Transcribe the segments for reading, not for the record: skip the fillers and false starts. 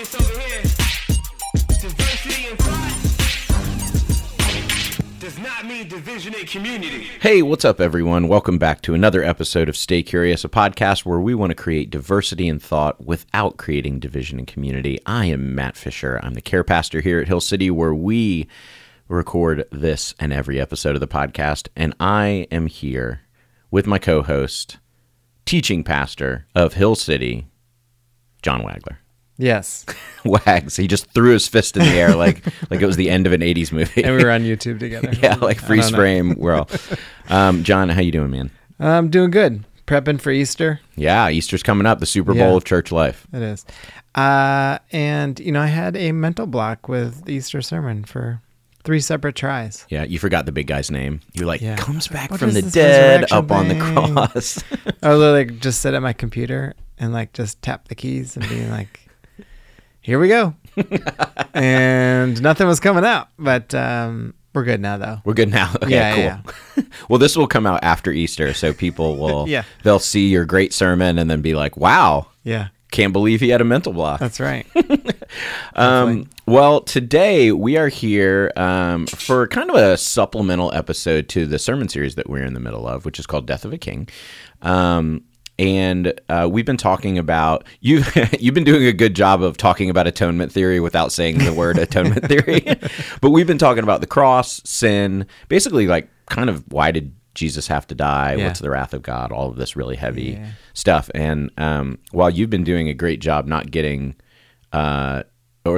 Curious over here. Diversity in thought does not mean division in community. Hey, what's up, everyone? Welcome back to another episode of Stay Curious, a podcast where we want to create diversity in thought without creating division in community. I am Matt Fisher. I'm the care pastor here at Hill City, where we record this and every episode of the podcast, and I am here with my co-host, teaching pastor of Hill City, John Wagler. Yes. Wags. He just threw his fist in the air like it was the end of an 80s movie. And we were on YouTube together. Yeah, like freeze frame. We're all. John, how you doing, man? I'm doing good. Prepping for Easter. Yeah, Easter's coming up, the Super Bowl of church life. It is. And, you know, I had a mental block with the Easter sermon for 3 separate tries. Yeah, you forgot the big guy's name. You're like, comes back from the dead up on the cross. I would like just sit at my computer and like just tap the keys and be like, here we go. And nothing was coming out, but we're good now, though. We're good now. Okay, cool. Yeah. Well, this will come out after Easter, so people will, they'll see your great sermon and then be like, wow. Yeah. Can't believe he had a mental block. That's right. Well, today we are here for kind of a supplemental episode to the sermon series that we're in the middle of, which is called Death of a King. And we've been talking about, you've been doing a good job of talking about atonement theory without saying the word atonement theory, but we've been talking about the cross, sin, basically like kind of why did Jesus have to die, what's the wrath of God, all of this really heavy stuff. And while you've been doing a great job not getting, or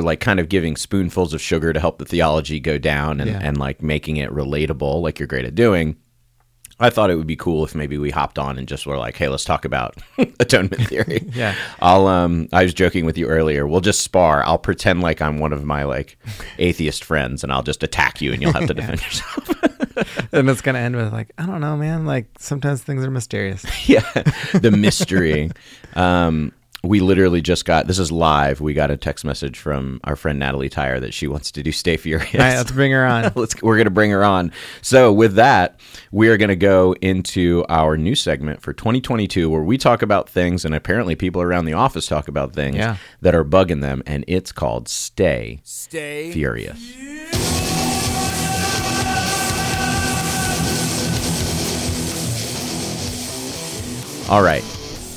like kind of giving spoonfuls of sugar to help the theology go down and like making it relatable like you're great at doing, I thought it would be cool if maybe we hopped on and just were like, hey, let's talk about atonement theory. I was joking with you earlier. We'll just spar. I'll pretend like I'm one of my like atheist friends and I'll just attack you and you'll have to defend yourself. And it's going to end with like, I don't know, man. Like sometimes things are mysterious. The mystery. We literally just got, this is live, we got a text message from our friend Natalie Tyre that she wants to do Stay Furious. All right, let's bring her on. We're going to bring her on. So with that, we are going to go into our new segment for 2022 where we talk about things, and apparently people around the office talk about things that are bugging them, and it's called Stay Furious. All right.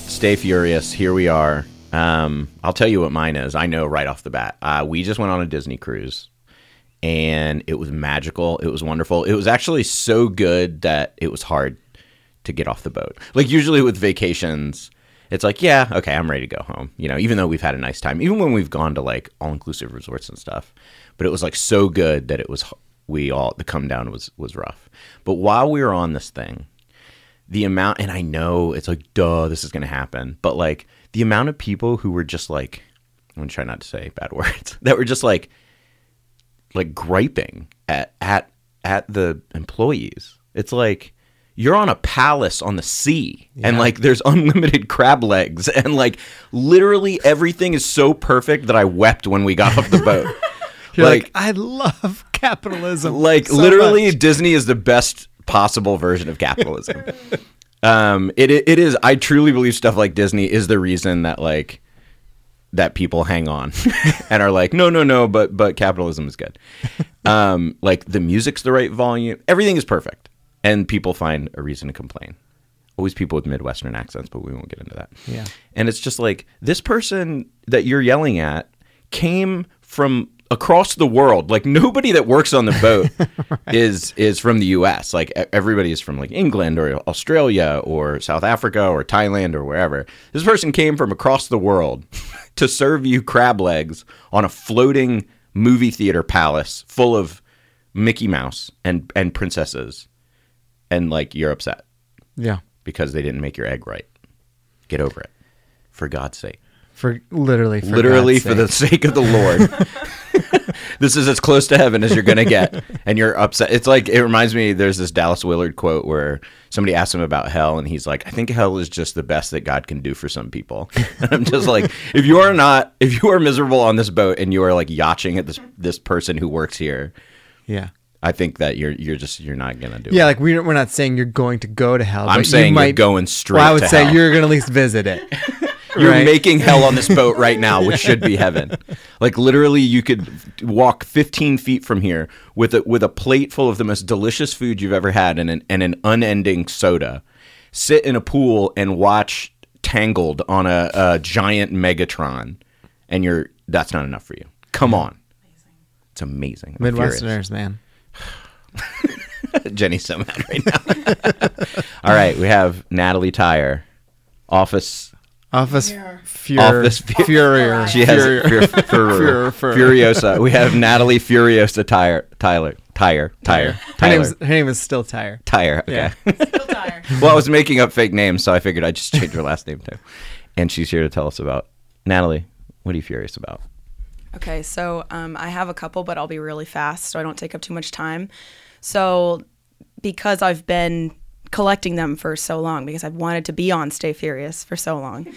Stay Furious. Here we are. I'll tell you what mine is. I know right off the bat. We just went on a Disney cruise, and it was magical. It was wonderful. It was actually so good that it was hard to get off the boat. Like usually with vacations, it's like, yeah, okay, I'm ready to go home. You know, even though we've had a nice time, even when we've gone to like all-inclusive resorts and stuff. But it was like so good that it was the come down was rough. But while we were on this thing, the amount, and I know it's like, duh, this is going to happen, but like the amount of people who were just like, I'm going to try not to say bad words, that were just like griping at the employees. It's like, you're on a palace on the sea and like there's unlimited crab legs and like literally everything is so perfect that I wept when we got off the boat. You're like, I love capitalism. Like so literally much. Disney is the best possible version of capitalism. It is. I truly believe stuff like Disney is the reason that like that people hang on and are like, no, but capitalism is good. Like the music's the right volume, everything is perfect, and people find a reason to complain. Always people with Midwestern accents, but we won't get into that. Yeah, and it's just like this person that you're yelling at came from across the world. Like nobody that works on the boat is from the US. Like everybody is from like England or Australia or South Africa or Thailand or wherever. This person came from across the world to serve you crab legs on a floating movie theater palace full of Mickey Mouse and princesses, and like you're upset. Yeah. Because they didn't make your egg right. Get over it. For God's sake. For God's sake. The sake of the Lord. This is as close to heaven as you're going to get, and you're upset. It's like, it reminds me, there's this Dallas Willard quote where somebody asked him about hell, and he's like, I think hell is just the best that God can do for some people. And I'm just like, if you are miserable on this boat and you are like yachting at this person who works here, I think that you're not going to do it. Yeah, like we're not saying you're going to go to hell. I'm saying you're going straight to hell. I would say you're going to at least visit it. You're right. Making hell on this boat right now, which should be heaven. Like literally, you could walk 15 feet from here with a plate full of the most delicious food you've ever had and an unending soda. Sit in a pool and watch Tangled on a giant Megatron, and that's not enough for you. Come on, it's amazing. Midwesterners, man. Jenny's so mad right now. All right, we have Natalie Tyre, Office Furiosa. She has Furiosa. We have Natalie Furiosa Tyre. Her name is still Tyre. Tyre, okay. Yeah. Still Tyre. Well, I was making up fake names, so I figured I'd just change her last name too. And she's here to tell us about. Natalie, what are you furious about? Okay, so I have a couple, but I'll be really fast so I don't take up too much time. So because I've been collecting them for so long, because I've wanted to be on Stay Furious for so long.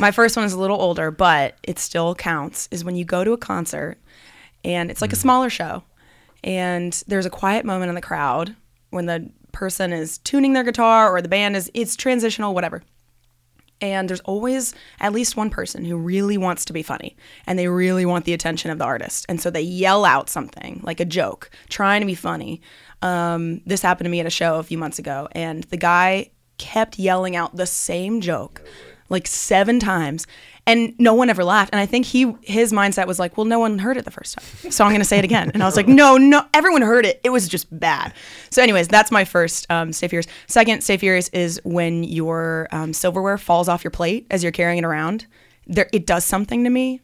My first one is a little older, but it still counts, is when you go to a concert and it's like a smaller show and there's a quiet moment in the crowd when the person is tuning their guitar or the band it's transitional, whatever. And there's always at least one person who really wants to be funny and they really want the attention of the artist. And so they yell out something like a joke, trying to be funny. This happened to me at a show a few months ago, and the guy kept yelling out the same joke like 7 times and no one ever laughed. And I think his mindset was like, well, no one heard it the first time, so I'm going to say it again. And I was like, no, everyone heard it. It was just bad. So anyways, that's my first Stay Furious. Second Stay Furious is when your silverware falls off your plate as you're carrying it around. It does something to me.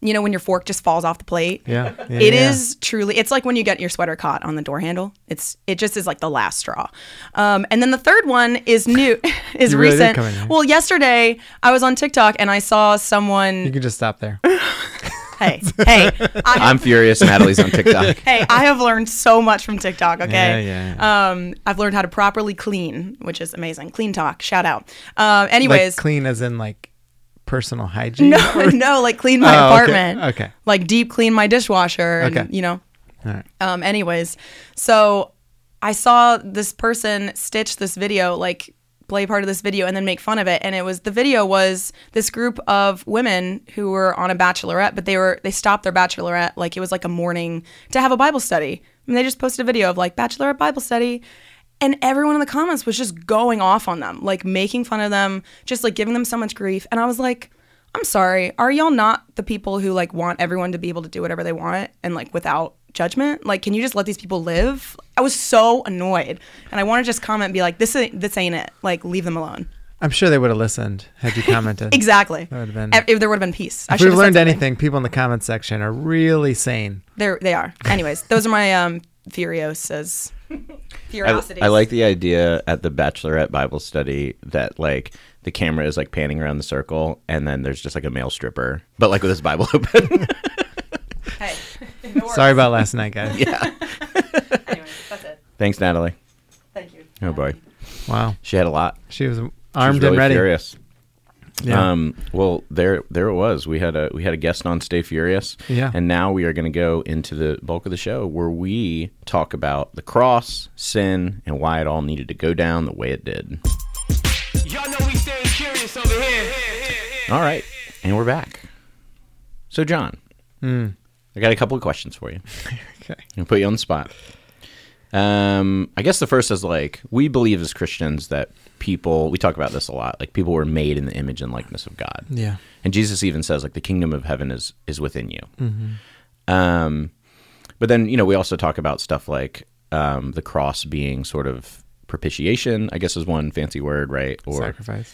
You know, when your fork just falls off the plate. Yeah, it is truly, it's like when you get your sweater caught on the door handle. It just is like the last straw. And then the third one is new, is really recent. Well, yesterday I was on TikTok and I saw someone. You can just stop there. Hey. I'm furious. Natalie's on TikTok. Hey, I have learned so much from TikTok, okay? Yeah. I've learned how to properly clean, which is amazing. Clean talk, shout out. Anyways. Like clean as in like. Personal hygiene? No, like clean my apartment. Okay. Like deep clean my dishwasher. And, okay. You know. All right. Anyways, so I saw this person stitch this video, like play part of this video and then make fun of it. And the video was this group of women who were on a bachelorette, but they stopped their bachelorette like it was like a morning to have a Bible study. And they just posted a video of like bachelorette Bible study. And everyone in the comments was just going off on them, like making fun of them, just like giving them so much grief. And I was like, I'm sorry, are y'all not the people who like want everyone to be able to do whatever they want and like without judgment? Like, can you just let these people live? I was so annoyed. And I want to just comment and be like, this ain't it. Like, leave them alone. I'm sure they would have listened had you commented. Exactly. There would have been peace. If we've learned anything, people in the comments section are really sane. They are. Anyways, those are my Furiosas. I like the idea at the Bachelorette Bible study that like the camera is like panning around the circle and then there's just like a male stripper, but like with his Bible open. Hey, sorry about last night, guys. Yeah. Anyway, that's it. Thanks, Natalie. Thank you. Oh boy. Wow. She had a lot. She was armed really and ready. Furious. Yeah. Well, there it was. We had a guest on Stay Furious. Yeah. And now we are going to go into the bulk of the show where we talk about the cross, sin, and why it all needed to go down the way it did. Y'all know we stay curious over here. All right, and we're back. So, John, I got a couple of questions for you. Okay. I'm gonna put you on the spot. I guess the first is like, we believe as Christians that people, we talk about this a lot, like people were made in the image and likeness of God. Yeah. And Jesus even says like the kingdom of heaven is within you. Mm-hmm. But then, you know, we also talk about stuff like the cross being sort of propitiation, I guess is one fancy word, right? Or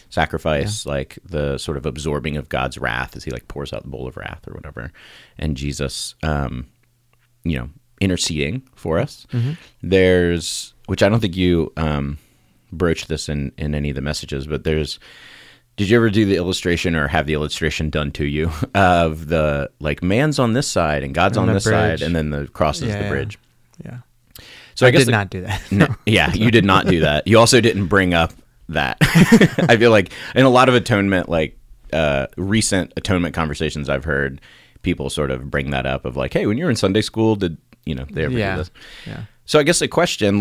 sacrifice, yeah. Like the sort of absorbing of God's wrath as he like pours out the bowl of wrath or whatever. And Jesus, you know, interceding for us. Mm-hmm. There's, which I don't think you broached this in any of the messages, but there's, did you ever do the illustration or have the illustration done to you of the, like, man's on this side and God's on this side and then the cross is the bridge? Yeah. So I guess did not do that. No, yeah, you did not do that. You also didn't bring up that. I feel like in a lot of atonement, like recent atonement conversations I've heard, people sort of bring that up of like, hey, when you were in Sunday school, did you know, they ever do this. Yeah. So I guess a question,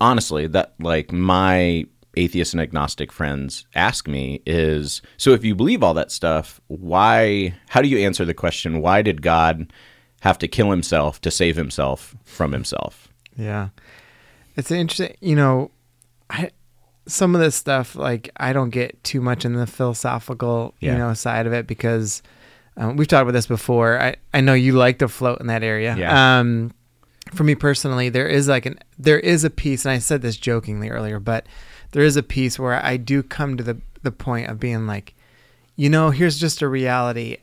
honestly, that like my atheist and agnostic friends ask me is, so if you believe all that stuff, why, how do you answer the question, why did God have to kill himself to save himself from himself? Yeah. It's interesting, you know, some of this stuff, like, I don't get too much in the philosophical, you know, side of it because we've talked about this before. I know you like to float in that area. Yeah. For me personally, there is a piece, and I said this jokingly earlier, but there is a piece where I do come to the point of being like, you know, here's just a reality.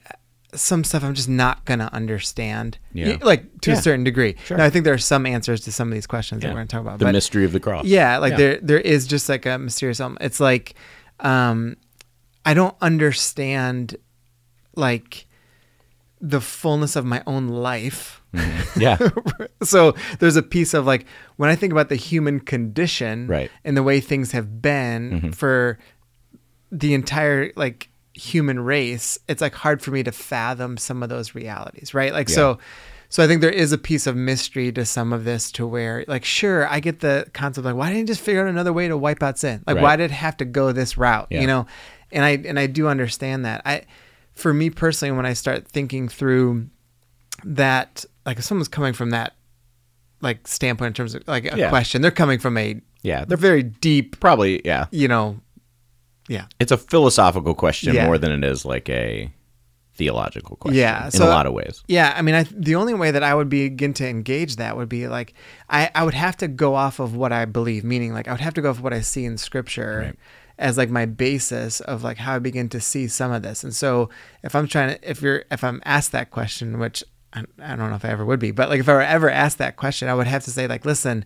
Some stuff I'm just not going to understand, like to a certain degree. Sure. Now, I think there are some answers to some of these questions that we're going to talk about. The mystery of the cross. Yeah, like there is just like a mysterious element. It's like I don't understand like the fullness of my own life. Mm-hmm. Yeah. So there's a piece of like when I think about the human condition and the way things have been for the entire like human race, it's like hard for me to fathom some of those realities, right? Like so I think there is a piece of mystery to some of this to where like, sure, I get the concept like, why didn't you just figure out another way to wipe out sin? Like why did it have to go this route? You know? And I do understand that. For me personally, when I start thinking through that, like if someone's coming from that like standpoint in terms of like a question, they're coming from a they're very deep, probably you know, it's a philosophical question more than it is like a theological question in a lot of ways. Yeah, I mean, the only way that I would begin to engage that would be like I would have to go off of what I believe, meaning like I would have to go off of what I see in Scripture. Right. As like my basis of like how I begin to see some of this. And so if I'm trying to, if I'm asked that question, which I don't know if I ever would be, but like if I were ever asked that question, I would have to say like, listen,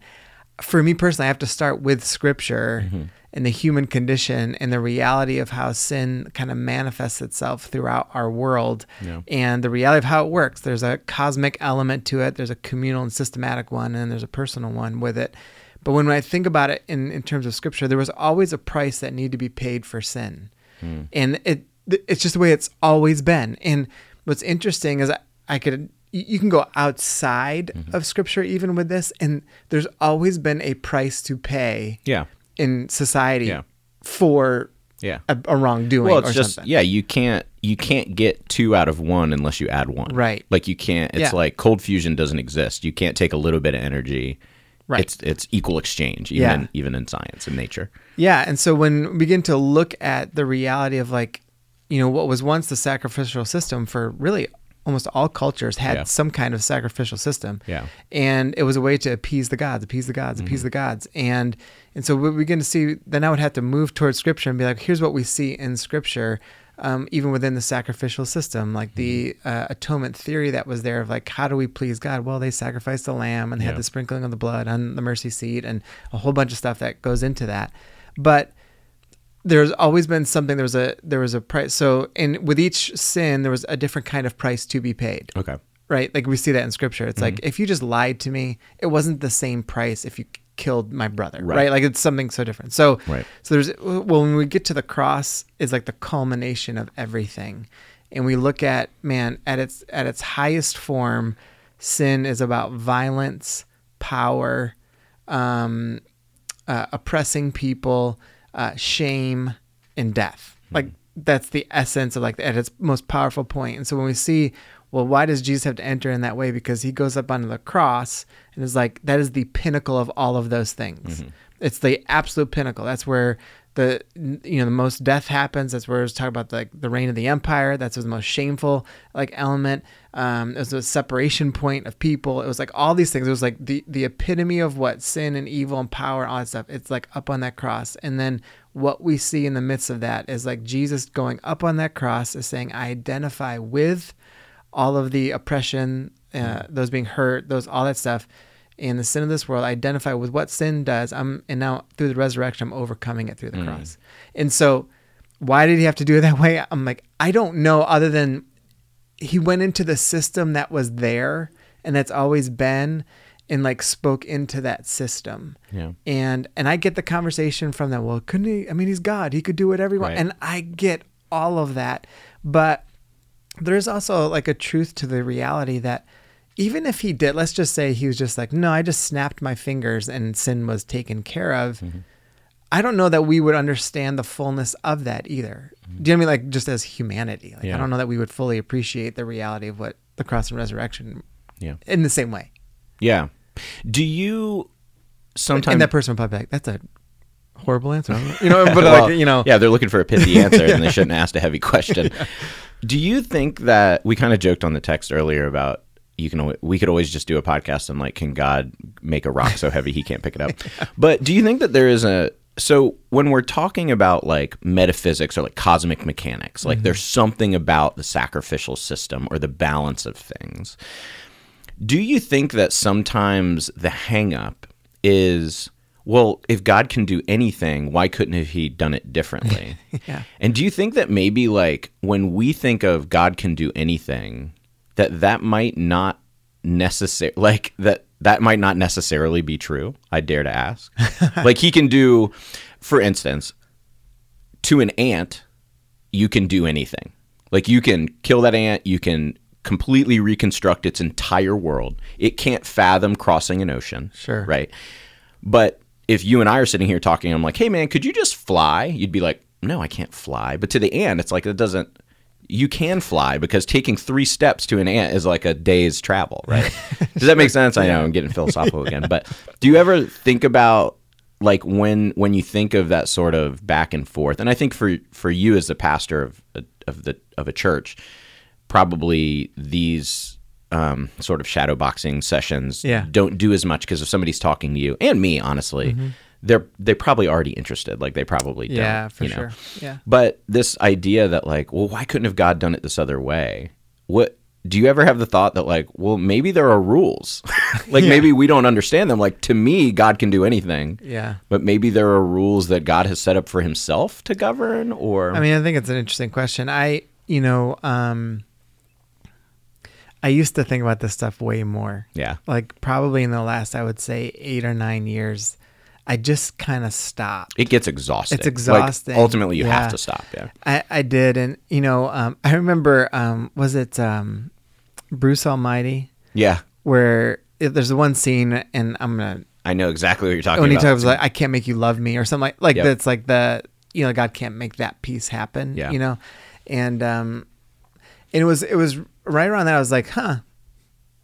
for me personally, I have to start with Scripture and the human condition and the reality of how sin kind of manifests itself throughout our world and the reality of how it works. There's a cosmic element to it. There's a communal and systematic one, and there's a personal one with it. But when I think about it in terms of Scripture, there was always a price that needed to be paid for sin. And it's just the way it's always been. And what's interesting is you can go outside of Scripture even with this, and there's always been a price to pay in society for a wrongdoing or something. Well, it's just, you can't get two out of one unless you add one. Right. Like you can't, it's like cold fusion doesn't exist. You can't take a little bit of energy. Right. It's equal exchange, even even in science and nature. Yeah, and so when we begin to look at the reality of like, you know, what was once the sacrificial system for really almost all cultures had some kind of sacrificial system. Yeah. And it was a way to appease the gods. And so we're going to see, then I would have to move towards Scripture and be like, here's what we see in Scripture, even within the sacrificial system, like the atonement theory that was there of like, how do we please God? Well, they sacrificed the lamb and they had the sprinkling of the blood on the mercy seat and a whole bunch of stuff that goes into that. But there's always been something, there was a price. So with each sin, there was a different kind of price to be paid. Okay. Right? Like we see that in Scripture. It's like, if you just lied to me, it wasn't the same price if you killed my brother, right? Like it's something so different. So, so there's, well, when we get to the cross is like the culmination of everything. And we look at, man, at its highest form, sin is about violence, power, oppressing people, shame, and death. Like that's the essence of like at its most powerful point. And so when we see, well, why does Jesus have to enter in that way? Because he goes up onto the cross and is like, that is the pinnacle of all of those things. Mm-hmm. It's the absolute pinnacle. That's where the most death happens. That's where it was talking about like the reign of the empire. That's the most shameful like element. It was a separation point of people. It was like all these things. It was like the epitome of what sin and evil and power and all that stuff. It's like up on that cross. And then what we see in the midst of that is like Jesus going up on that cross is saying, I identify with all of the oppression, those being hurt, those, all that stuff, and the sin of this world. I identify with what sin does. And now through the resurrection, I'm overcoming it through the cross. And so why did he have to do it that way? I'm like, I don't know, other than he went into the system that was there and that's always been, and like spoke into that system. Yeah. And I get the conversation from that. Well, couldn't he? I mean, he's God, he could do whatever he wants. And I get all of that, but there's also like a truth to the reality that even if he did, let's just say he was just like, no, I just snapped my fingers and sin was taken care of. I don't know that we would understand the fullness of that either. Do you know what I mean? Like, just as humanity, like, yeah. I don't know that we would fully appreciate the reality of what the cross and resurrection in the same way. Yeah. Do you sometimes... And that person would probably be like, that's a horrible answer. You know, but well, like, you know... Yeah, they're looking for a pithy answer and they shouldn't ask a heavy question. Yeah. Do you think that... We kind of joked on the text earlier about we could always just do a podcast and like, can God make a rock so heavy he can't pick it up? But do you think that there is a... So when we're talking about like metaphysics or like cosmic mechanics, like there's something about the sacrificial system or the balance of things. Do you think that sometimes the hang up is, well, if God can do anything, why couldn't he done it differently? Yeah. And do you think that maybe like when we think of God can do anything, that might not necessarily, like that might not necessarily be true, I dare to ask. Like he can do, for instance, to an ant, you can do anything. Like you can kill that ant, you can completely reconstruct its entire world. It can't fathom crossing an ocean. Sure. Right? But if you and I are sitting here talking, I'm like, hey man, could you just fly? You'd be like, no, I can't fly. But to the ant, it's like, you can fly because taking 3 steps to an ant is like a day's travel, right? Does that make sense? I know I'm getting philosophical again, but do you ever think about like when you think of that sort of back and forth? And I think for you as the pastor of a church, probably these sort of shadowboxing sessions don't do as much because if somebody's talking to you and me, honestly, they're probably already interested. Like they probably don't. Yeah, for sure. Yeah. But this idea that like, well, why couldn't have God done it this other way? What do you ever have the thought that like, well, maybe there are rules. Like maybe we don't understand them. Like to me, God can do anything. Yeah. But maybe there are rules that God has set up for himself to govern or. I mean, I think it's an interesting question. I used to think about this stuff way more. Yeah. Like probably in the last, I would say 8 or 9 years, I just kind of stopped. It gets exhausting. It's exhausting. Like, ultimately, you have to stop. Yeah, I did. And, you know, I remember, was it Bruce Almighty? Yeah. Where there's one scene, and I know exactly what you're talking about. When he talks like, I can't make you love me or something like that's like the, you know, God can't make that peace happen, you know? And it was right around that I was like, huh.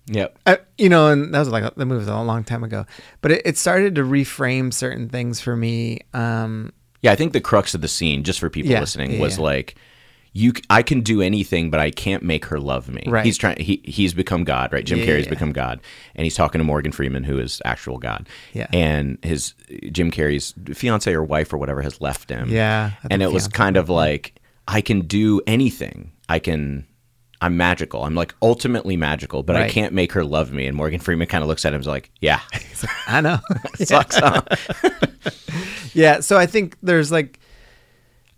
Yep. You know, and that was like the movie was a long time ago, but it started to reframe certain things for me. I think the crux of the scene, just for people listening, was like, I can do anything, but I can't make her love me. Right. He's trying. He's become God, right? Jim Carrey's become God, and he's talking to Morgan Freeman, who is actual God. Yeah. And his Jim Carrey's fiance or wife or whatever has left him. Yeah. And it was kind of like, I can do anything. I'm magical. I'm like ultimately magical, but I can't make her love me. And Morgan Freeman kind of looks at him and is like, yeah. I know. It sucks, huh? Yeah. So I think there's like,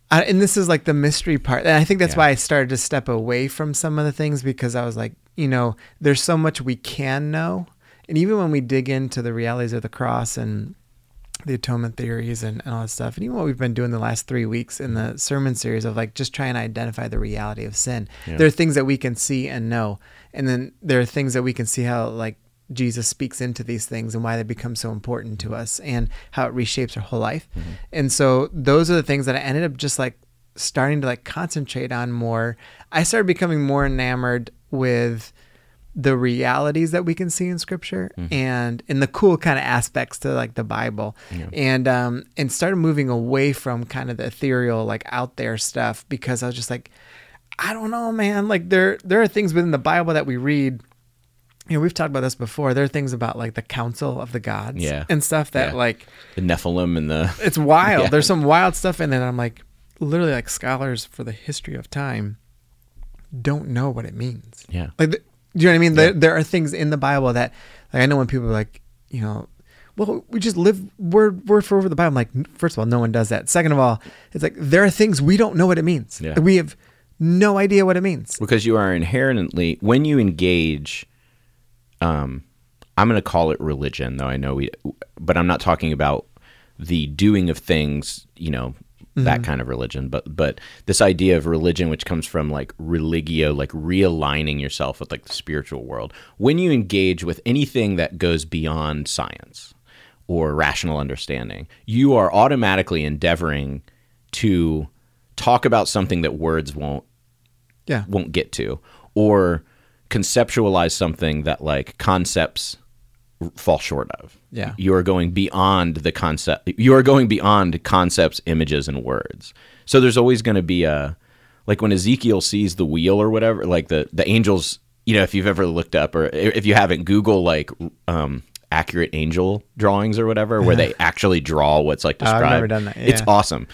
and this is like the mystery part. And I think that's why I started to step away from some of the things because I was like, you know, there's so much we can know. And even when we dig into the realities of the cross and the atonement theories and all that stuff, and even what we've been doing the last 3 weeks in the sermon series of like just trying to identify the reality of sin. Yeah. There are things that we can see and know, and then there are things that we can see how like Jesus speaks into these things and why they become so important to us and how it reshapes our whole life. Mm-hmm. And so those are the things that I ended up just like starting to like concentrate on more. I started becoming more enamored with the realities that we can see in scripture and the cool kind of aspects to like the Bible and started moving away from kind of the ethereal, like out there stuff, because I was just like, I don't know, man, like there are things within the Bible that we read. You know, we've talked about this before. There are things about like the council of the gods and stuff that like the Nephilim and it's wild. Yeah. There's some wild stuff in it. And I'm like, literally like scholars for the history of time don't know what it means. Yeah. Like do you know what I mean? Yeah. There are things in the Bible that, like, I know when people are like, you know, well, we just live word for word the Bible. I'm like, first of all, no one does that. Second of all, it's like, there are things we don't know what it means. Yeah. We have no idea what it means. Because you are inherently, when you engage, I'm going to call it religion, though I know but I'm not talking about the doing of things, you know, that kind of religion, but this idea of religion, which comes from like religio, like realigning yourself with like the spiritual world. When you engage with anything that goes beyond science or rational understanding. You are automatically endeavoring to talk about something that words won't get to, or conceptualize something that like concepts fall short of. Yeah. You are going beyond the concept. You are going beyond concepts, images, and words. So there's always going to be a, like when Ezekiel sees the wheel or whatever, like the angels, you know, if you've ever looked up, or if you haven't, Google like accurate angel drawings or whatever, where they actually draw what's like described. I've never done that. Yeah. It's awesome.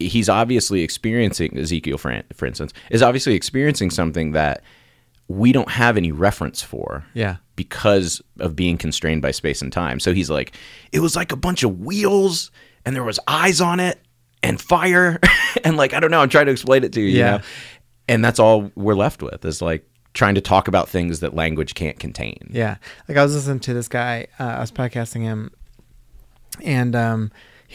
He's obviously experiencing, Ezekiel, for instance, is obviously experiencing something that we don't have any reference for, yeah, because of being constrained by space and time. So he's like, it was like a bunch of wheels and there was eyes on it and fire. And like, I don't know, I'm trying to explain it to you, yeah, you know? And that's all we're left with is like trying to talk about things that language can't contain. Yeah. Like I was listening to this guy, I was podcasting him, and, I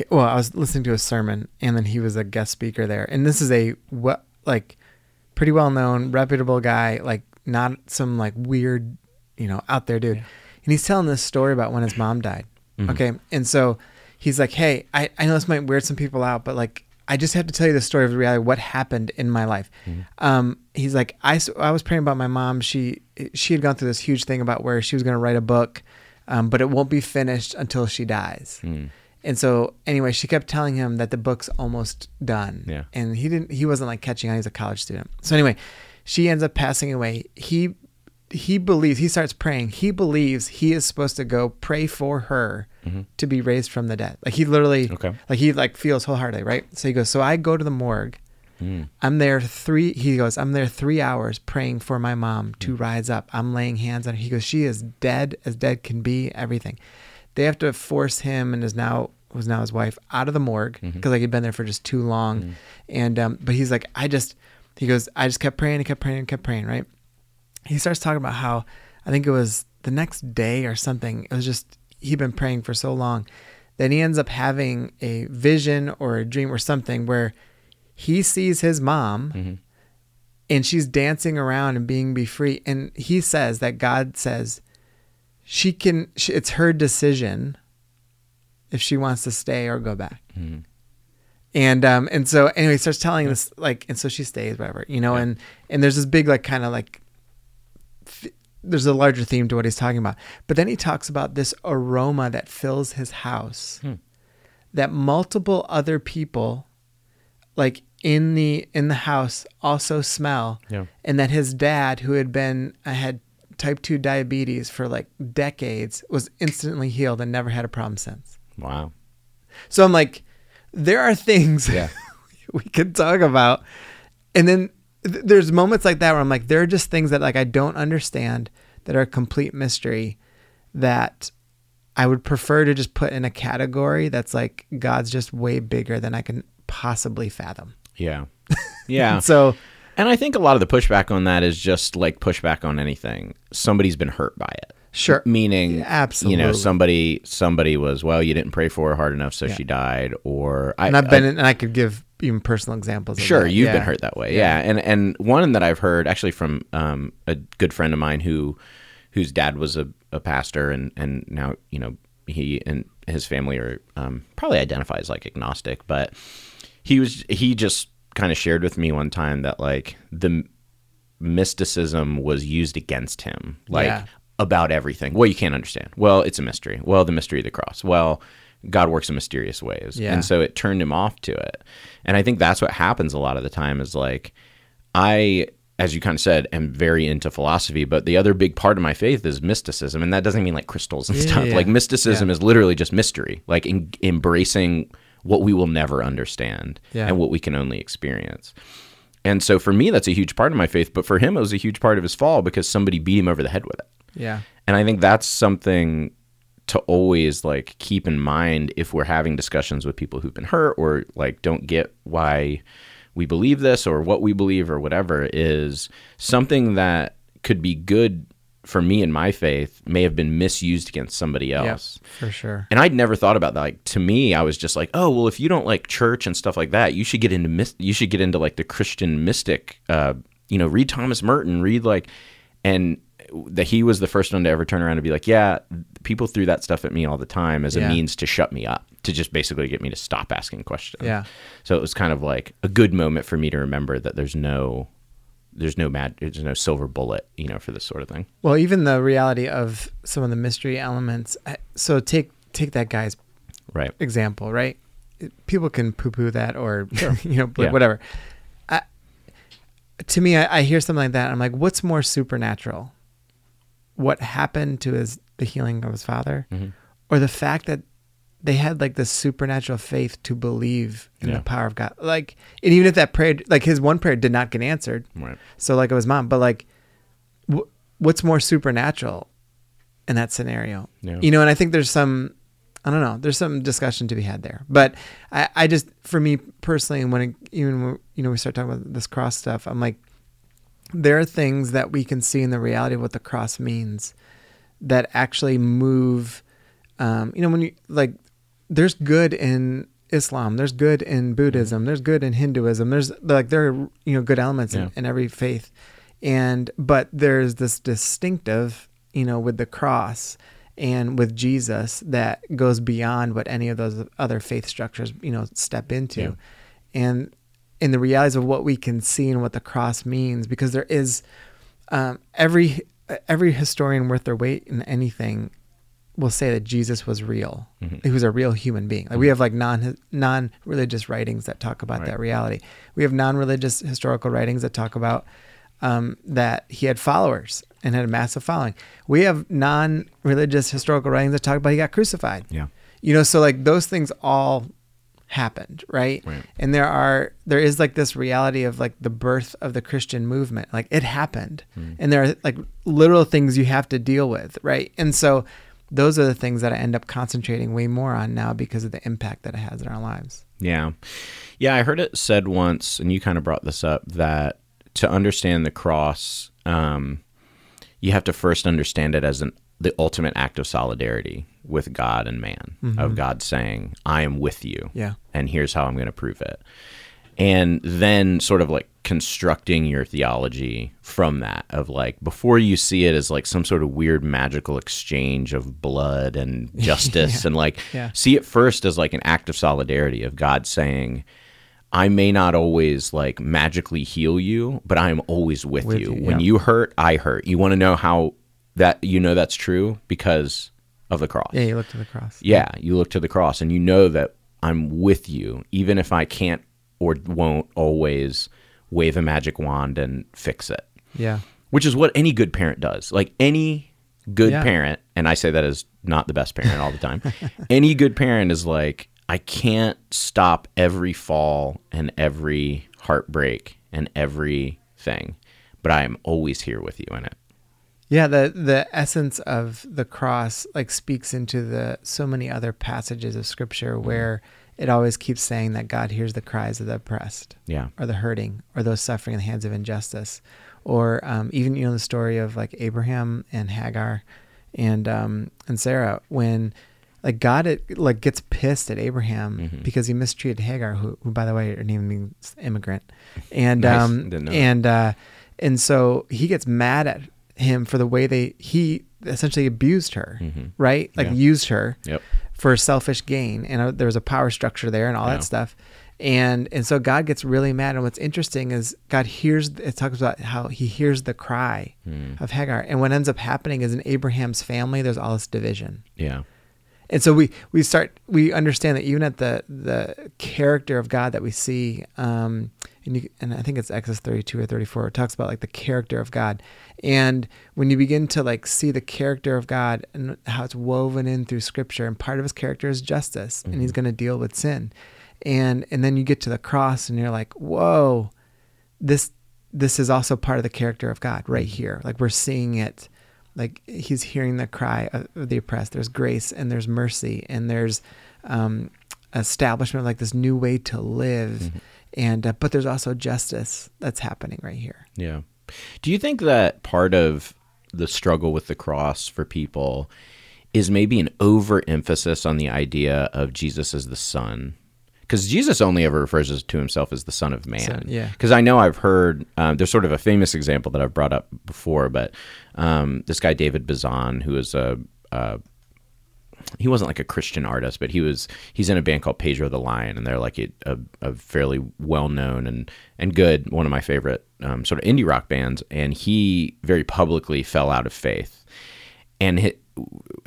was listening to a sermon, and then he was a guest speaker there. And this is pretty well-known, reputable guy, like not some like weird, you know, out there dude. Yeah. And he's telling this story about when his mom died. Mm-hmm. Okay. And so he's like, hey, I know this might weird some people out, but like, I just have to tell you the story of the reality, what happened in my life. Mm-hmm. He's like, I was praying about my mom. She had gone through this huge thing about where she was going to write a book, but it won't be finished until she dies. Mm. And so anyway, she kept telling him that the book's almost done. Yeah. And he wasn't like catching on. He's a college student. So anyway, she ends up passing away. He believes, he starts praying. He believes he is supposed to go pray for her, mm-hmm, to be raised from the dead. Like he literally, like he like feels wholeheartedly, right? So he goes, so I go to the morgue. Mm. I'm there 3 hours praying for my mom to rise up. I'm laying hands on her. He goes, she is dead as dead can be, everything. They have to force him and was now his wife out of the morgue because, mm-hmm, like he'd been there for just too long. Mm-hmm. And but he's like, I just kept praying and kept praying and kept praying, right? He starts talking about how, I think it was the next day or something, it was just, he'd been praying for so long. Then he ends up having a vision or a dream or something where he sees his mom, mm-hmm, and she's dancing around and be free. And he says that God says, it's her decision if she wants to stay or go back. Mm-hmm. And so anyway, he starts telling this, like, and so she stays, whatever, you know, yeah, and there's this big, like, kind of like, there's a larger theme to what he's talking about. But then he talks about this aroma that fills his house, that multiple other people, like, in the house also smell, yeah, and that his dad, who had type 2 diabetes for like decades, was instantly healed and never had a problem since. Wow. So I'm like, there are things, yeah, we could talk about. And then there's moments like that where I'm like, there are just things that like I don't understand, that are a complete mystery, that I would prefer to just put in a category that's like, God's just way bigger than I can possibly fathom. Yeah. Yeah. And I think a lot of the pushback on that is just like pushback on anything. Somebody's been hurt by it. Sure. Meaning, yeah, absolutely, you know, somebody was, well, you didn't pray for her hard enough, so yeah, she died. Or I could give even personal examples of, sure, that. You've, yeah, been hurt that way. Yeah. Yeah. And one that I've heard actually from a good friend of mine whose dad was a pastor, and now, you know, he and his family are probably identify as like agnostic, but he just kind of shared with me one time that like the mysticism was used against him, like, yeah, about everything. Well, you can't understand. Well, it's a mystery. Well, the mystery of the cross. Well, God works in mysterious ways. Yeah. And so it turned him off to it. And I think that's what happens a lot of the time is like, as you kind of said, am very into philosophy, but the other big part of my faith is mysticism. And that doesn't mean like crystals and, yeah, stuff. Yeah. Like mysticism, yeah, is literally just mystery, like embracing what we will never understand, yeah, and what we can only experience. And so for me, that's a huge part of my faith, but for him, it was a huge part of his fall because somebody beat him over the head with it. Yeah. And I think that's something to always like keep in mind if we're having discussions with people who've been hurt or like don't get why we believe this or what we believe or whatever, is something that could be good for me and my faith may have been misused against somebody else. Yep, for sure. And I'd never thought about that. Like, to me, I was just like, oh, well, if you don't like church and stuff like that, you should get into like the Christian mystic, you know, read Thomas Merton, read like, And that he was the first one to ever turn around and be like, yeah, people threw that stuff at me all the time as a means to shut me up, to just basically get me to stop asking questions. Yeah. So it was kind of like a good moment for me to remember that there's no silver bullet, you know, for this sort of thing. Well, even the reality of some of the mystery elements. So take that guy's example, right? People can poo-poo that or, you know, whatever. To me, I hear something like that. I'm like, what's more supernatural? What happened to the healing of his father, mm-hmm. or the fact that they had like this supernatural faith to believe in the power of God. Like, and even if that prayer, like his one prayer did not get answered. Right. So like it was mom, but like what's more supernatural in that scenario? Yeah. You know, and I think there's some, I don't know, there's some discussion to be had there, but I just, for me personally, and when we start talking about this cross stuff, I'm like, there are things that we can see in the reality of what the cross means that actually move, you know, when you like, there's good in Islam, there's good in Buddhism, there's good in Hinduism, there's like, there are, you know, good elements in every faith. But there's this distinctive, you know, with the cross and with Jesus that goes beyond what any of those other faith structures, you know, step into. Yeah. And in the realities of what we can see and what the cross means, because there is, every historian worth their weight in anything will say that Jesus was real. Mm-hmm. He was a real human being. Like we have like non-religious writings that talk about that reality. We have non-religious historical writings that talk about that he had followers and had a massive following. We have non-religious historical writings that talk about he got crucified. Yeah. You know, so like those things all happened, right? And there is like this reality of like the birth of the Christian movement, like it happened, and there are like literal things you have to deal with, right? And so those are the things that I end up concentrating way more on now because of the impact that it has in our lives. I heard it said once, and you kind of brought this up, that to understand the cross, you have to first understand it as the ultimate act of solidarity with God and man, mm-hmm. of God saying, I am with you, and here's how I'm going to prove it. And then sort of like constructing your theology from that, of like, before you see it as like some sort of weird magical exchange of blood and justice, and like see it first as like an act of solidarity of God saying, I may not always like magically heal you, but I am always with you. When you hurt, I hurt. You want to know how that, you know, that's true because of the cross. Yeah, you look to the cross. Yeah, you look to the cross and you know that I'm with you, even if I can't or won't always wave a magic wand and fix it. Yeah. Which is what any good parent does. Like any good parent, and I say that as not the best parent all the time, any good parent is like, I can't stop every fall and every heartbreak and everything, but I am always here with you in it. Yeah, the essence of the cross like speaks into the so many other passages of scripture where it always keeps saying that God hears the cries of the oppressed, or the hurting, or those suffering in the hands of injustice, or even, you know, the story of like Abraham and Hagar and Sarah, when like God like gets pissed at Abraham because he mistreated Hagar, who by the way her name means immigrant, and nice. And so he gets mad at him for the way he essentially abused her, right? Like used her for selfish gain. And there was a power structure there and all that stuff. And so God gets really mad. And what's interesting is God hears, it talks about how he hears the cry of Hagar. And what ends up happening is in Abraham's family, there's all this division. Yeah. And so we understand that even at the character of God that we see, and I think it's Exodus 32 or 34, it talks about like the character of God. And when you begin to like see the character of God and how it's woven in through scripture, and part of his character is justice, and he's going to deal with sin. And then you get to the cross and you're like, whoa, this is also part of the character of God right here. Like we're seeing it. Like he's hearing the cry of the oppressed. There's grace and there's mercy and there's establishment of like this new way to live, and but there's also justice that's happening right here. Yeah. Do you think that part of the struggle with the cross for people is maybe an overemphasis on the idea of Jesus as the Son because Jesus only ever refers to himself as the Son of Man. Because I know I've heard, there's sort of a famous example that I've brought up before, but this guy, David Bazan, who is he wasn't like a Christian artist, but he's in a band called Pedro the Lion, and they're like a fairly well-known and good, one of my favorite sort of indie rock bands. And he very publicly fell out of faith. And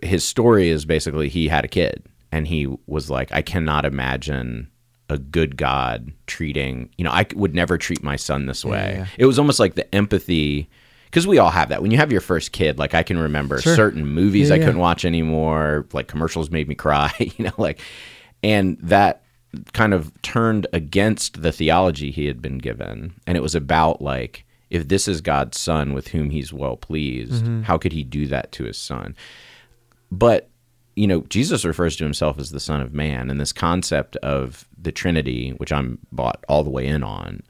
his story is basically he had a kid, and he was like, I cannot imagine a good God treating, I would never treat my son this way. Yeah. It was almost like the empathy, because we all have that. When you have your first kid, like I can remember certain movies I couldn't watch anymore, like commercials made me cry, and that kind of turned against the theology he had been given. And it was about like, if this is God's son with whom he's well pleased, how could he do that to his son? But, Jesus refers to himself as the Son of Man, and this concept of the Trinity, which I'm bought all the way in on,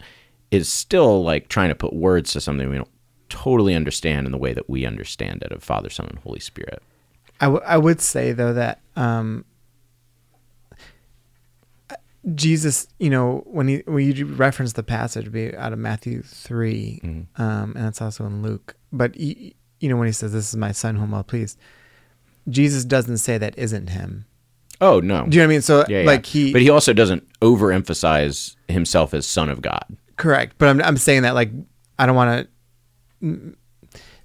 is still like trying to put words to something we don't totally understand in the way that we understand it of Father, Son, and Holy Spirit. I would say, though, that Jesus, when you reference the passage, be out of Matthew 3, and it's also in Luke, but when he says, this is my son whom I'll please, Jesus doesn't say that isn't him. Oh, no. Do you know what I mean? So But he also doesn't overemphasize himself as Son of God. Correct. But I'm saying that I don't want to,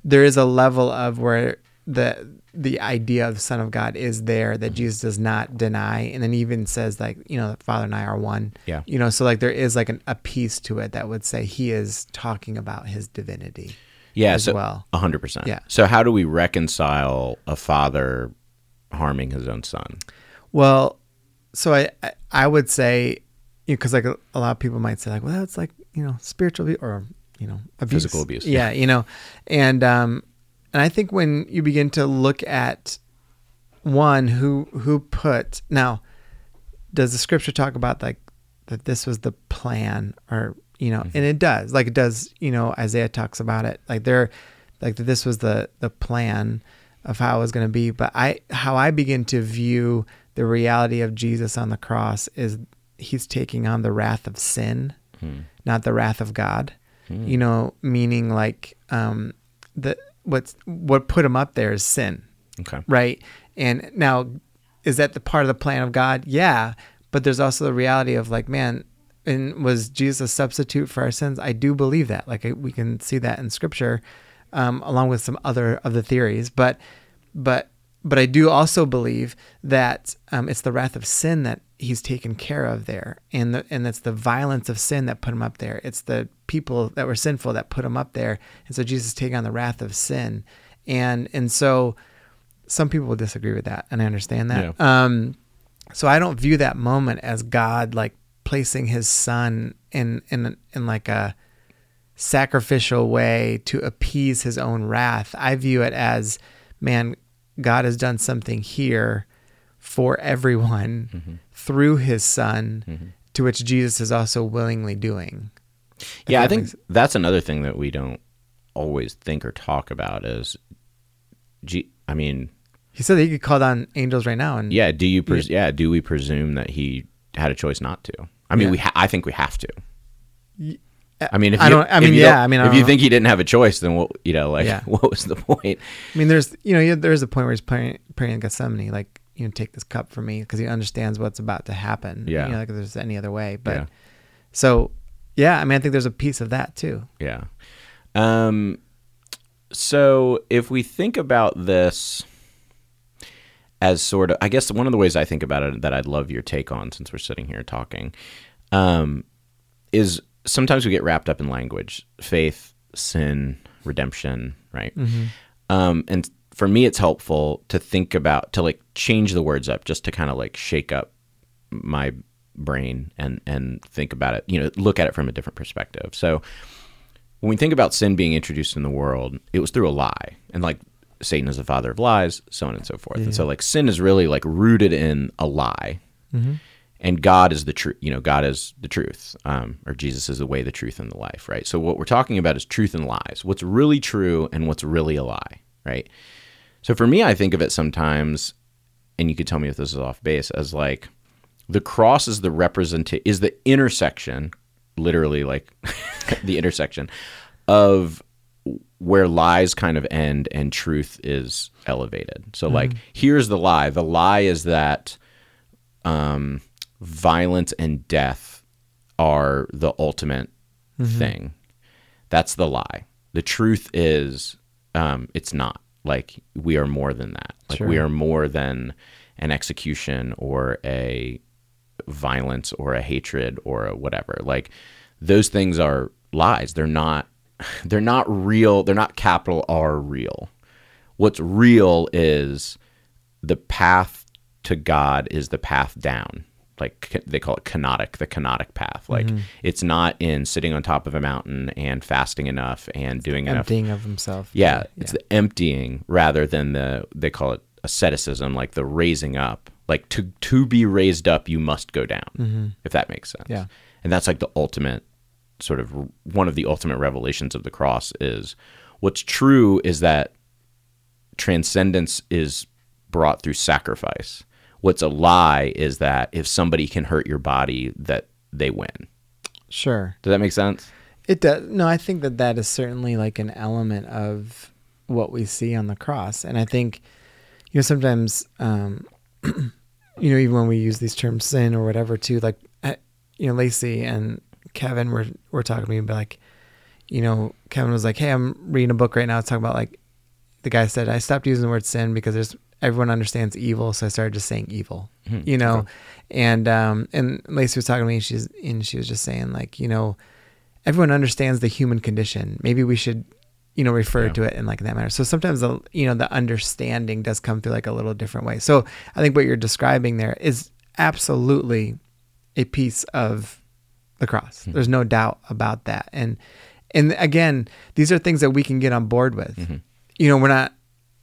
there is a level of where the idea of the Son of God is there that Jesus does not deny, and then even says that Father and I are one. Yeah. So there is a piece to it that would say he is talking about his divinity. Yeah, as so well. 100%. Yeah. So how do we reconcile a father harming his own son? Well, so I would say, because a lot of people might say that's spiritual abuse or abuse. Physical abuse. Yeah. And I think when you begin to look at one who put, now, does the scripture talk about that this was the plan or, and it does, Isaiah talks about it. This was the plan of how it was going to be. But how I begin to view the reality of Jesus on the cross is he's taking on the wrath of sin, not the wrath of God, meaning what put him up there is sin. Okay. Right. And now, is that the part of the plan of God? Yeah. But there's also the reality of and was Jesus a substitute for our sins? I do believe that. We can see that in scripture, along with some other of the theories. But I do also believe that it's the wrath of sin that he's taken care of there. And it's the violence of sin that put him up there. It's the people that were sinful that put him up there. And so Jesus is taking on the wrath of sin. And so some people will disagree with that, and I understand that. Yeah. So I don't view that moment as God, placing his son in a sacrificial way to appease his own wrath. I view it as, God has done something here for everyone through his son, to which Jesus is also willingly doing. Yeah, I think that's another thing that we don't always think or talk about is, he said that he could call down angels right now. And yeah, do we presume that he had a choice not to? I think we have to. If you think he didn't have a choice, then what was the point? There's a point where he's praying in Gethsemane, take this cup from me, because he understands what's about to happen. Yeah. If there's any other way, but I think there's a piece of that too. Yeah. So if we think about this as sort of, I guess one of the ways I think about it that I'd love your take on, since we're sitting here talking, is sometimes we get wrapped up in language, faith, sin, redemption, right? And for me, it's helpful to think about, to change the words up, just to kind of shake up my brain and think about it, look at it from a different perspective. So when we think about sin being introduced in the world, it was through a lie, and Satan is the father of lies, so on and so forth. Yeah. And so sin is really rooted in a lie, and God is the truth, God is the truth, or Jesus is the way, the truth, and the life, right? So what we're talking about is truth and lies, what's really true and what's really a lie, right? So for me, I think of it sometimes, and you could tell me if this is off base, as The cross is the intersection, literally like the intersection of where lies kind of end and truth is elevated. So like, here's the lie. The lie is that violence and death are the ultimate thing. That's the lie. The truth is, it's not. Like, we are more than that. Like, we are more than an execution or a violence or a hatred or a whatever. Like, those things are lies. They're not real. They're not capital R real. What's real is the path to God is the path down. Like, they call it the canonic path. Like, it's not in sitting on top of a mountain and fasting enough and doing enough. Emptying of himself. Yeah, it's the emptying rather than they call it asceticism, like the raising up. Like, to be raised up, you must go down, if that makes sense. Yeah. And that's like the ultimate, sort of one of the ultimate revelations of the cross is what's true is that transcendence is brought through sacrifice. What's a lie is that if somebody can hurt your body, that they win. Sure. Does that make sense? It does. No, I think that is certainly like an element of what we see on the cross. And I think, sometimes, even when we use these terms sin or whatever too, like, Lacey and Kevin were talking to me about like, Kevin was like, hey, I'm reading a book right now. It's talking about like, the guy said, I stopped using the word sin because everyone understands evil, so I started just saying evil, Okay. And Lacey was talking to me, and she was just saying like, everyone understands the human condition. Maybe we should, refer to it in like that manner. So sometimes the understanding does come through like a little different way. So I think what you're describing there is absolutely a piece of the cross. There's no doubt about that. And again, these are things that we can get on board with. We're not,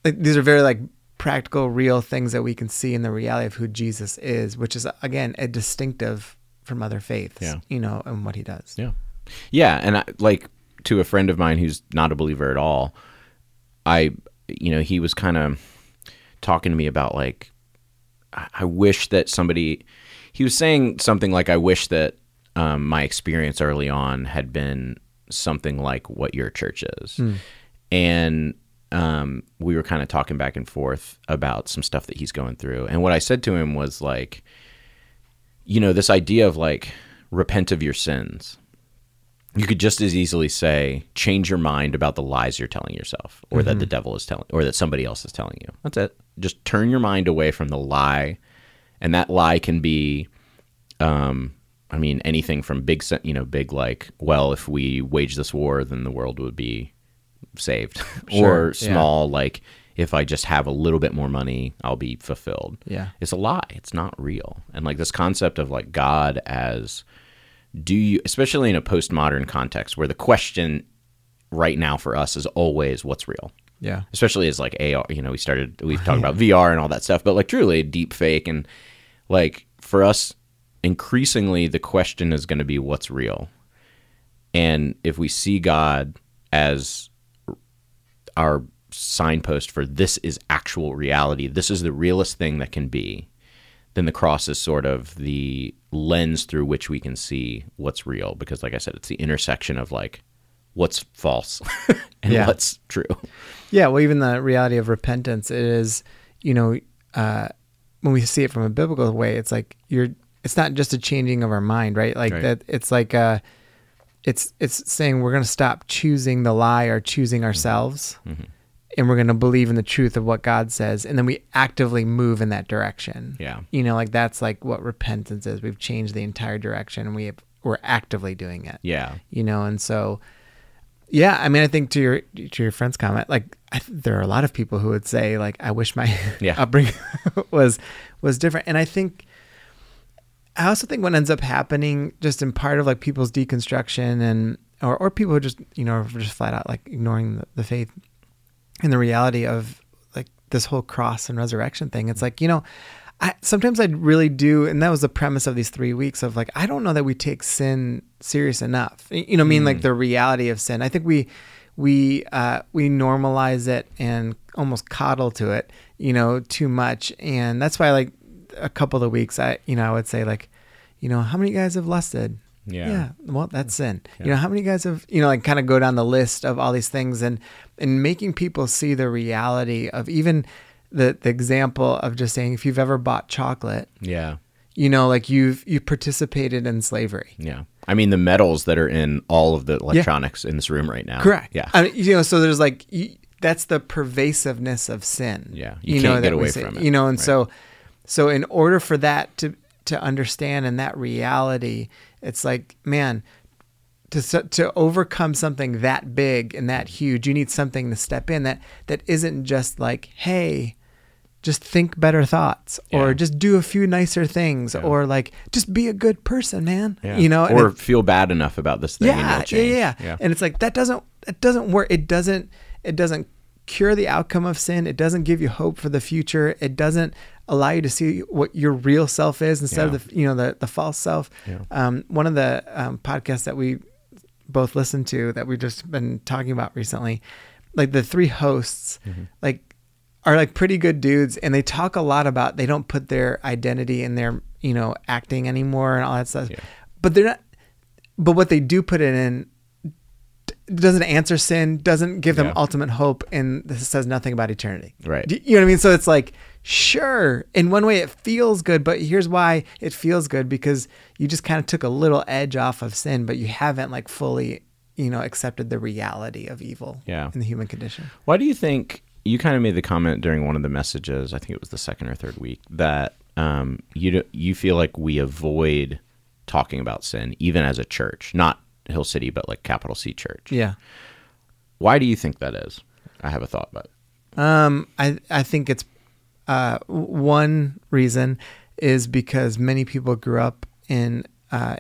like, these are very like practical, real things that we can see in the reality of who Jesus is, which is, again, a distinctive from other faiths, and what he does. Yeah. Yeah. And I, like, to a friend of mine who's not a believer at all, he was kind of talking to me about like, I wish that he was saying something like, I wish that my experience early on had been something like what your church is. And we were kind of talking back and forth about some stuff that he's going through. And what I said to him was like, this idea of like, repent of your sins. You could just as easily say, change your mind about the lies you're telling yourself or that the devil is telling, or that somebody else is telling you. That's it. Just turn your mind away from the lie. And that lie can be, anything from big, like, well, if we wage this war, then the world would be saved, or small, like, if I just have a little bit more money, I'll be fulfilled. Yeah. It's a lie. It's not real. And like this concept of like God as, especially in a postmodern context where the question right now for us is always what's real. Yeah. Especially as like AR, we've talked about VR and all that stuff, but like truly deep fake. And like for us, increasingly the question is going to be what's real. And if we see God as our signpost for this is actual reality, this is the realest thing that can be, then the cross is sort of the lens through which we can see what's real. Because like I said, it's the intersection of like what's false and what's true. Yeah. Well, even the reality of repentance, it is, when we see it from a biblical way, it's like it's not just a changing of our mind, right? Like that it's like, it's saying we're going to stop choosing the lie or choosing ourselves, and we're going to believe in the truth of what God says, and then we actively move in that direction. Yeah. Like that's like what repentance is. We've changed the entire direction, and we're actively doing it. Yeah. And so, yeah, I mean, I think to your friend's comment, like there are a lot of people who would say like, I wish my upbringing was different. And I also think what ends up happening just in part of like people's deconstruction and or people who just just flat out like ignoring the faith and the reality of like this whole cross and resurrection thing. It's like sometimes I really do, and that was the premise of these 3 weeks of like I don't know that we take sin serious enough. I mean, like the reality of sin. I think we normalize it and almost coddle to it too much, and that's why like a couple of weeks, I would say like, how many guys have lusted? Yeah. Well, that's sin. Yeah. How many guys have, like kind of go down the list of all these things and making people see the reality of even the example of just saying, if you've ever bought chocolate, like you participated in slavery. Yeah. I mean, the metals that are in all of the electronics in this room right now. Correct. Yeah. I mean, so there's like, that's the pervasiveness of sin. Yeah. You can't get away from it. And right. so in order for that to understand and that reality, it's like, man, to overcome something that big and that huge, you need something to step in that isn't just like, hey, just think better thoughts or just do a few nicer things or like, just be a good person, man, or feel bad enough about this thing. Yeah, and yeah. And it's like, that doesn't work. It doesn't cure the outcome of sin. It doesn't give you hope for the future. It doesn't allow you to see what your real self is instead of the false self. Yeah. One of the podcasts that we both listened to that we've just been talking about recently, like the three hosts, are like pretty good dudes, and they talk a lot about they don't put their identity in their acting anymore and all that stuff. Yeah. But they're not. But what they do put it in doesn't answer sin, doesn't give them ultimate hope, and this says nothing about eternity. Right. You know what I mean? So it's like, sure, in one way it feels good, but here's why it feels good, because you just kind of took a little edge off of sin, but you haven't like fully accepted the reality of evil in the human condition. Why do you think? You kind of made the comment during one of the messages, I think it was the second or third week, that you feel like we avoid talking about sin, even as a church, not Hill City, but like capital C church. Yeah. Why do you think that is? I have a thought about it. I think it's one reason is because many people grew up in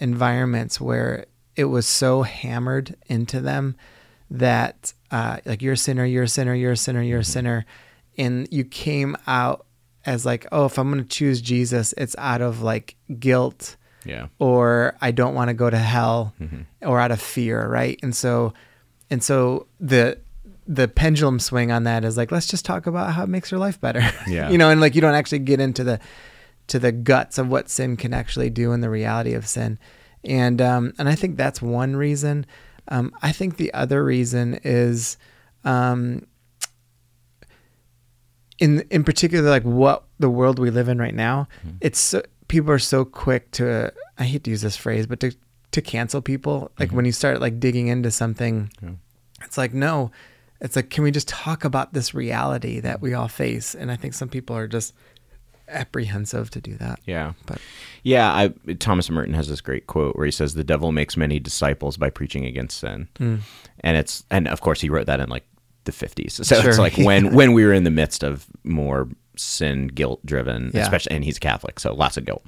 environments where it was so hammered into them that like you're a sinner, and you came out as like, oh, if I'm going to choose Jesus, it's out of like guilt or I don't want to go to hell or out of fear, right? And so the pendulum swing on that is like, let's just talk about how it makes your life better. And like you don't actually get into the guts of what sin can actually do and the reality of sin. And I think that's one reason. I think the other reason is, in particular, like what the world we live in right now, it's so, people are so quick to, I hate to use this phrase, but to cancel people. Like when you start like digging into something, it's like, no, it's like, can we just talk about this reality that we all face? And I think some people are just apprehensive to do that. Thomas Merton has this great quote where he says the devil makes many disciples by preaching against sin. And of course he wrote that in like the 50s, so it's like when we were in the midst of more sin, guilt driven, especially, and he's Catholic, so lots of guilt.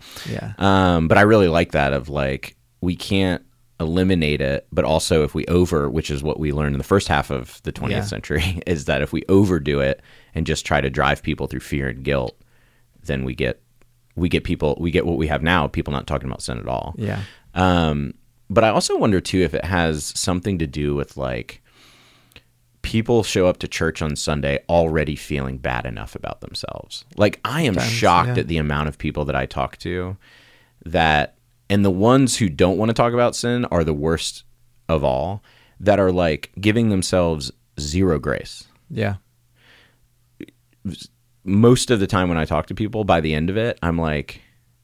But I really like that of like, we can't eliminate it, but also if we which is what we learned in the first half of the 20th century, is that if we overdo it and just try to drive people through fear and guilt, then we get what we have now, people not talking about sin at all. But I also wonder too if it has something to do with like people show up to church on Sunday already feeling bad enough about themselves. Like I am shocked at the amount of people that I talk to that, and the ones who don't want to talk about sin are the worst of all, that are like giving themselves zero grace. Most of the time when I talk to people, by the end of it, I'm like,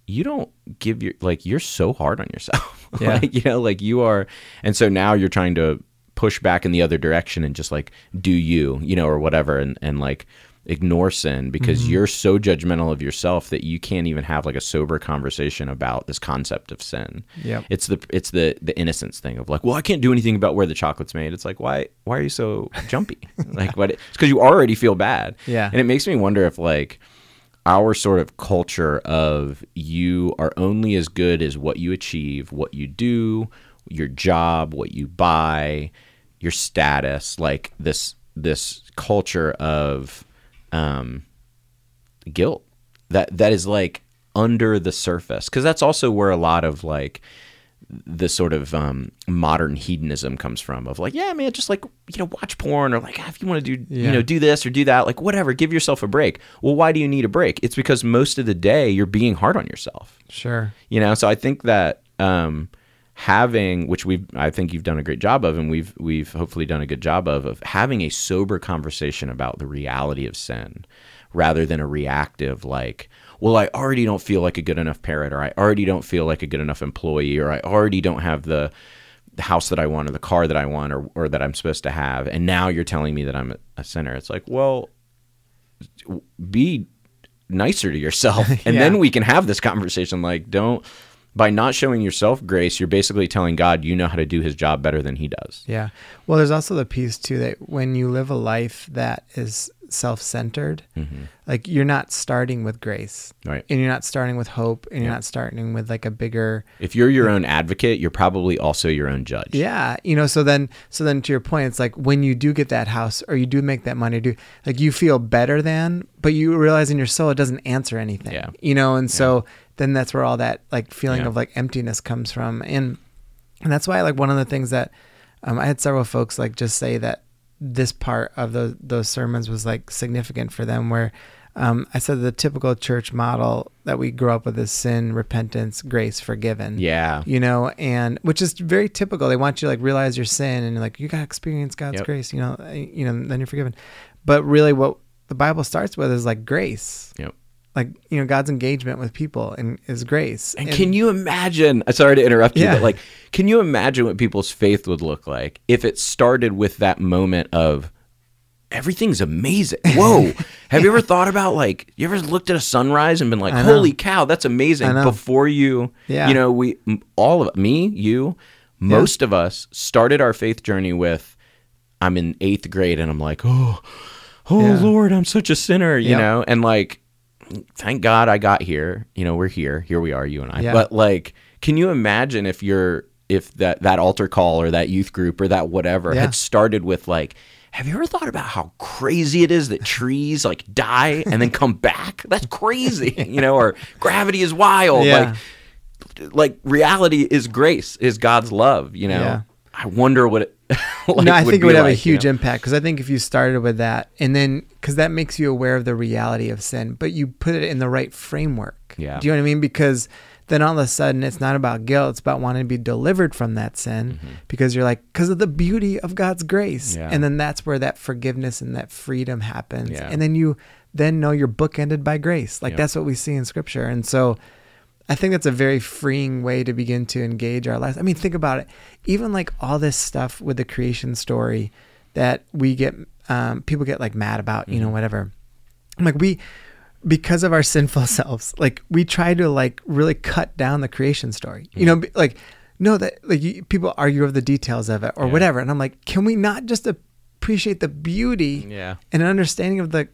you don't give you're so hard on yourself. You are. And so now you're trying to push back in the other direction and just like, do or whatever. And like ignore sin because you're so judgmental of yourself that you can't even have like a sober conversation about this concept of sin. It's the innocence thing of like, well, I can't do anything about where the chocolate's made. It's like, why are you so jumpy? Like what? It's because you already feel bad. And it makes me wonder if like our sort of culture of you are only as good as what you achieve, what you do, your job, what you buy, your status, like this culture of guilt that is like under the surface, because that's also where a lot of like the sort of modern hedonism comes from, of like, yeah, man, just like, you know, watch porn, or like, if you want to do, you know, do this or do that, like, whatever, give yourself a break. Well, why do you need a break? It's because most of the day you're being hard on yourself. Sure. You know, so I think that having, which we've, I think you've done a great job of, and we've hopefully done a good job of having a sober conversation about the reality of sin, rather than a reactive, like, well, I already don't feel like a good enough parent, or I already don't feel like a good enough employee, or I already don't have the house that I want, or the car that I want, or that I'm supposed to have. And now you're telling me that I'm a sinner. It's like, well, be nicer to yourself. And then we can have this conversation. Like, don't, by not showing yourself grace, you're basically telling God, you know how to do his job better than he does. Yeah. Well, there's also the piece too, that when you live a life that is self-centered, like, you're not starting with grace, right? And you're not starting with hope, and you're not starting with like a bigger, if you're your own advocate, you're probably also your own judge. Yeah. You know, so then to your point, it's like, when you do get that house, or you do make that money, do, like, you feel better than, but you realize in your soul, it doesn't answer anything, you know? And so then that's where all that like feeling of like emptiness comes from. And that's why, like, one of the things that I had several folks like just say that this part of those sermons was like significant for them, where I said the typical church model that we grew up with is sin, repentance, grace, forgiven. Yeah. You know, and which is very typical. They want you to like realize your sin, and like, you got to experience God's grace, you know, then you're forgiven. But really what the Bible starts with is like grace. Yep. Like, you know, God's engagement with people and is grace. And can you imagine, sorry to interrupt you, but like, can you imagine what people's faith would look like if it started with that moment of, everything's amazing. Whoa. Have you ever thought about, like, you ever looked at a sunrise and been like, holy cow, that's amazing. Before you, you know, we, all of me, you, most of us started our faith journey with, I'm in 8th grade and I'm like, oh Lord, I'm such a sinner, you know? And like, thank God I got here. You know, we're here. Here we are, you and I. Yeah. But like, can you imagine if that altar call or that youth group or that whatever had started with like, have you ever thought about how crazy it is that trees like die and then come back? That's crazy, you know, or gravity is wild. Yeah. Like reality is grace, is God's love, you know? Yeah. I wonder what it like, no, I think it would have a huge impact, because I think if you started with that, and then, because that makes you aware of the reality of sin, but you put it in the right framework. Yeah. Do you know what I mean? Because then all of a sudden it's not about guilt, it's about wanting to be delivered from that sin, because you're like, because of the beauty of God's grace. Yeah. And then that's where that forgiveness and that freedom happens. Yeah. And then you then know you're bookended by grace. Like that's what we see in scripture. And so I think that's a very freeing way to begin to engage our lives. I mean, think about it. Even like all this stuff with the creation story that we get, people get like mad about, you know, whatever. Like we, because of our sinful selves, like we try to like really cut down the creation story, you know, like, no, that like people argue over the details of it or whatever. And I'm like, can we not just appreciate the beauty and an understanding of the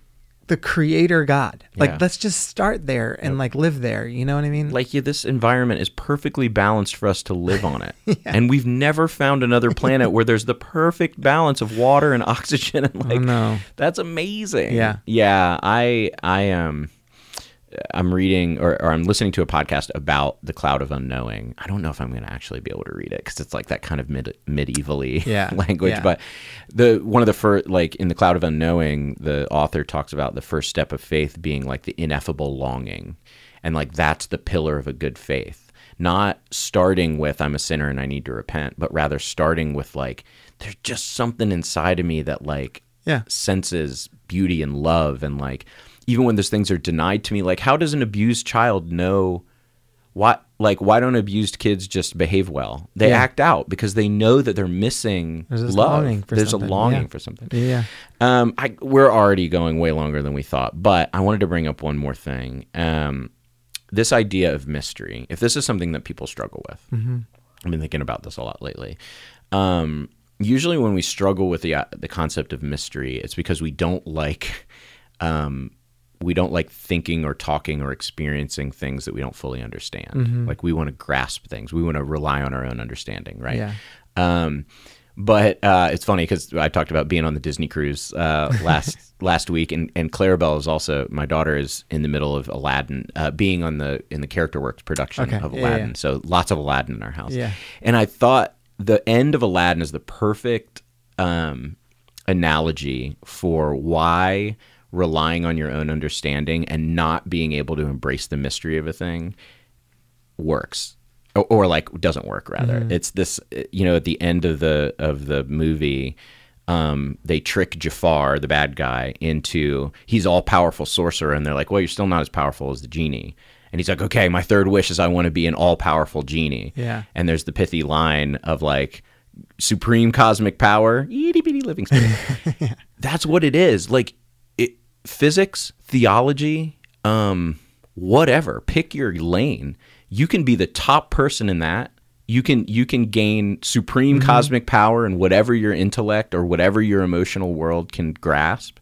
creator God? Like, let's just start there and like live there. You know what I mean? Like this environment is perfectly balanced for us to live on it. And we've never found another planet where there's the perfect balance of water and oxygen. And like, that's amazing. Yeah. Yeah. I'm reading or I'm listening to a podcast about The Cloud of Unknowing. I don't know if I'm going to actually be able to read it because it's like that kind of medieval-y language. But one of the first, like in The Cloud of Unknowing, the author talks about the first step of faith being like the ineffable longing. And like that's the pillar of a good faith. Not starting with I'm a sinner and I need to repent, but rather starting with like there's just something inside of me that like senses beauty and love and like, even when those things are denied to me, like how does an abused child know why don't abused kids just behave well? They act out because they know that they're missing love. There's a longing for something. Yeah. We're already going way longer than we thought, but I wanted to bring up one more thing. This idea of mystery, if this is something that people struggle with, I've been thinking about this a lot lately. Usually when we struggle with the concept of mystery, it's because we don't like, we don't like thinking or talking or experiencing things that we don't fully understand. Like we want to grasp things. We want to rely on our own understanding, right? Yeah. But it's funny because I talked about being on the Disney cruise last week, and Clarabelle is also, my daughter is in the middle of Aladdin, being on in the Character Works production of Aladdin. Yeah, yeah. So lots of Aladdin in our house. Yeah. And I thought the end of Aladdin is the perfect analogy for why relying on your own understanding and not being able to embrace the mystery of a thing works. Or like doesn't work, rather. Mm-hmm. It's this, you know, at the end of the movie, they trick Jafar, the bad guy, into he's all powerful sorcerer, and they're like, well, you're still not as powerful as the genie. And he's like, okay, my third wish is I want to be an all powerful genie. Yeah. And there's the pithy line of like, supreme cosmic power, itty bitty living space. Yeah. That's what it is. Like physics, theology, whatever. Pick your lane. You can be the top person in that. You can gain supreme cosmic power in whatever your intellect or whatever your emotional world can grasp.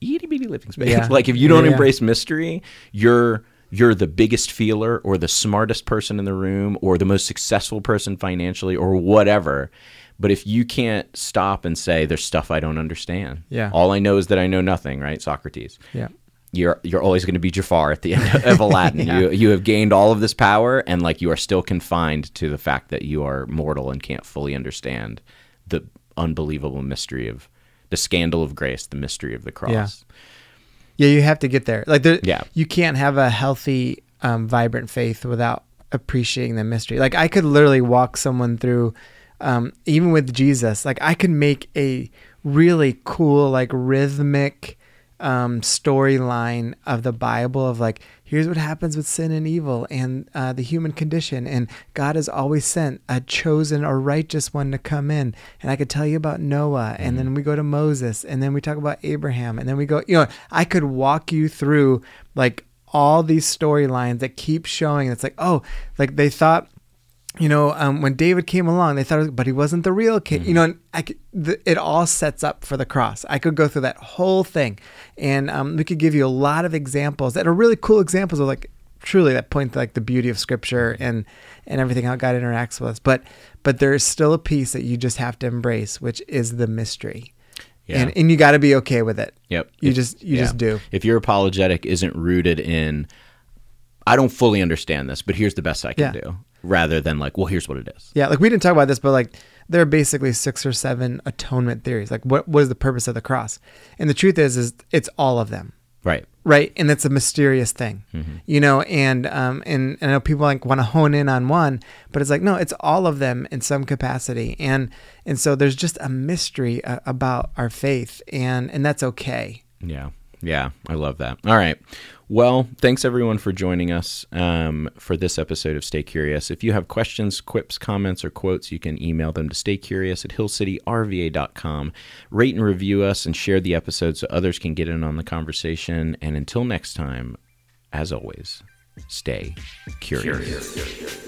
Itty bitty living space. Yeah. Like if you don't embrace mystery, you're the biggest feeler or the smartest person in the room or the most successful person financially or whatever. But if you can't stop and say, there's stuff I don't understand. Yeah. All I know is that I know nothing, right? Socrates. Yeah. You're always going to be Jafar at the end of Aladdin. Yeah. You have gained all of this power, and like you are still confined to the fact that you are mortal and can't fully understand the unbelievable mystery of the scandal of grace, the mystery of the cross. Yeah, you have to get there. Like you can't have a healthy, vibrant faith without appreciating the mystery. Like I could literally walk someone through, even with Jesus. Like I could make a really cool, like rhythmic. Storyline of the Bible of like, here's what happens with sin and evil and the human condition, and God has always sent a chosen or righteous one to come in, and I could tell you about Noah, and then we go to Moses, and then we talk about Abraham, and then we go, you know, I could walk you through like all these storylines that keep showing. It's like, oh, like they thought, you know, when David came along, they thought, but he wasn't the real king. You know, and it all sets up for the cross. I could go through that whole thing, and we could give you a lot of examples that are really cool examples of like truly that point to like the beauty of Scripture and everything, how God interacts with us. But there is still a piece that you just have to embrace, which is the mystery. Yeah. And you got to be okay with it. Yep. You just do. If your apologetic isn't rooted in, I don't fully understand this, but here's the best I can do. Rather than like, well, here's what it is. Yeah, like we didn't talk about this, but like there are basically 6 or 7 atonement theories. Like what is the purpose of the cross? And the truth is it's all of them. Right. Right. And it's a mysterious thing, you know, and I know people like want to hone in on one, but it's like, no, it's all of them in some capacity. And so there's just a mystery about our faith, and that's okay. Yeah. Yeah, I love that. All right. Well, thanks everyone for joining us for this episode of Stay Curious. If you have questions, quips, comments, or quotes, you can email them to staycurious@hillcityrva.com. Rate and review us and share the episode so others can get in on the conversation. And until next time, as always, stay curious.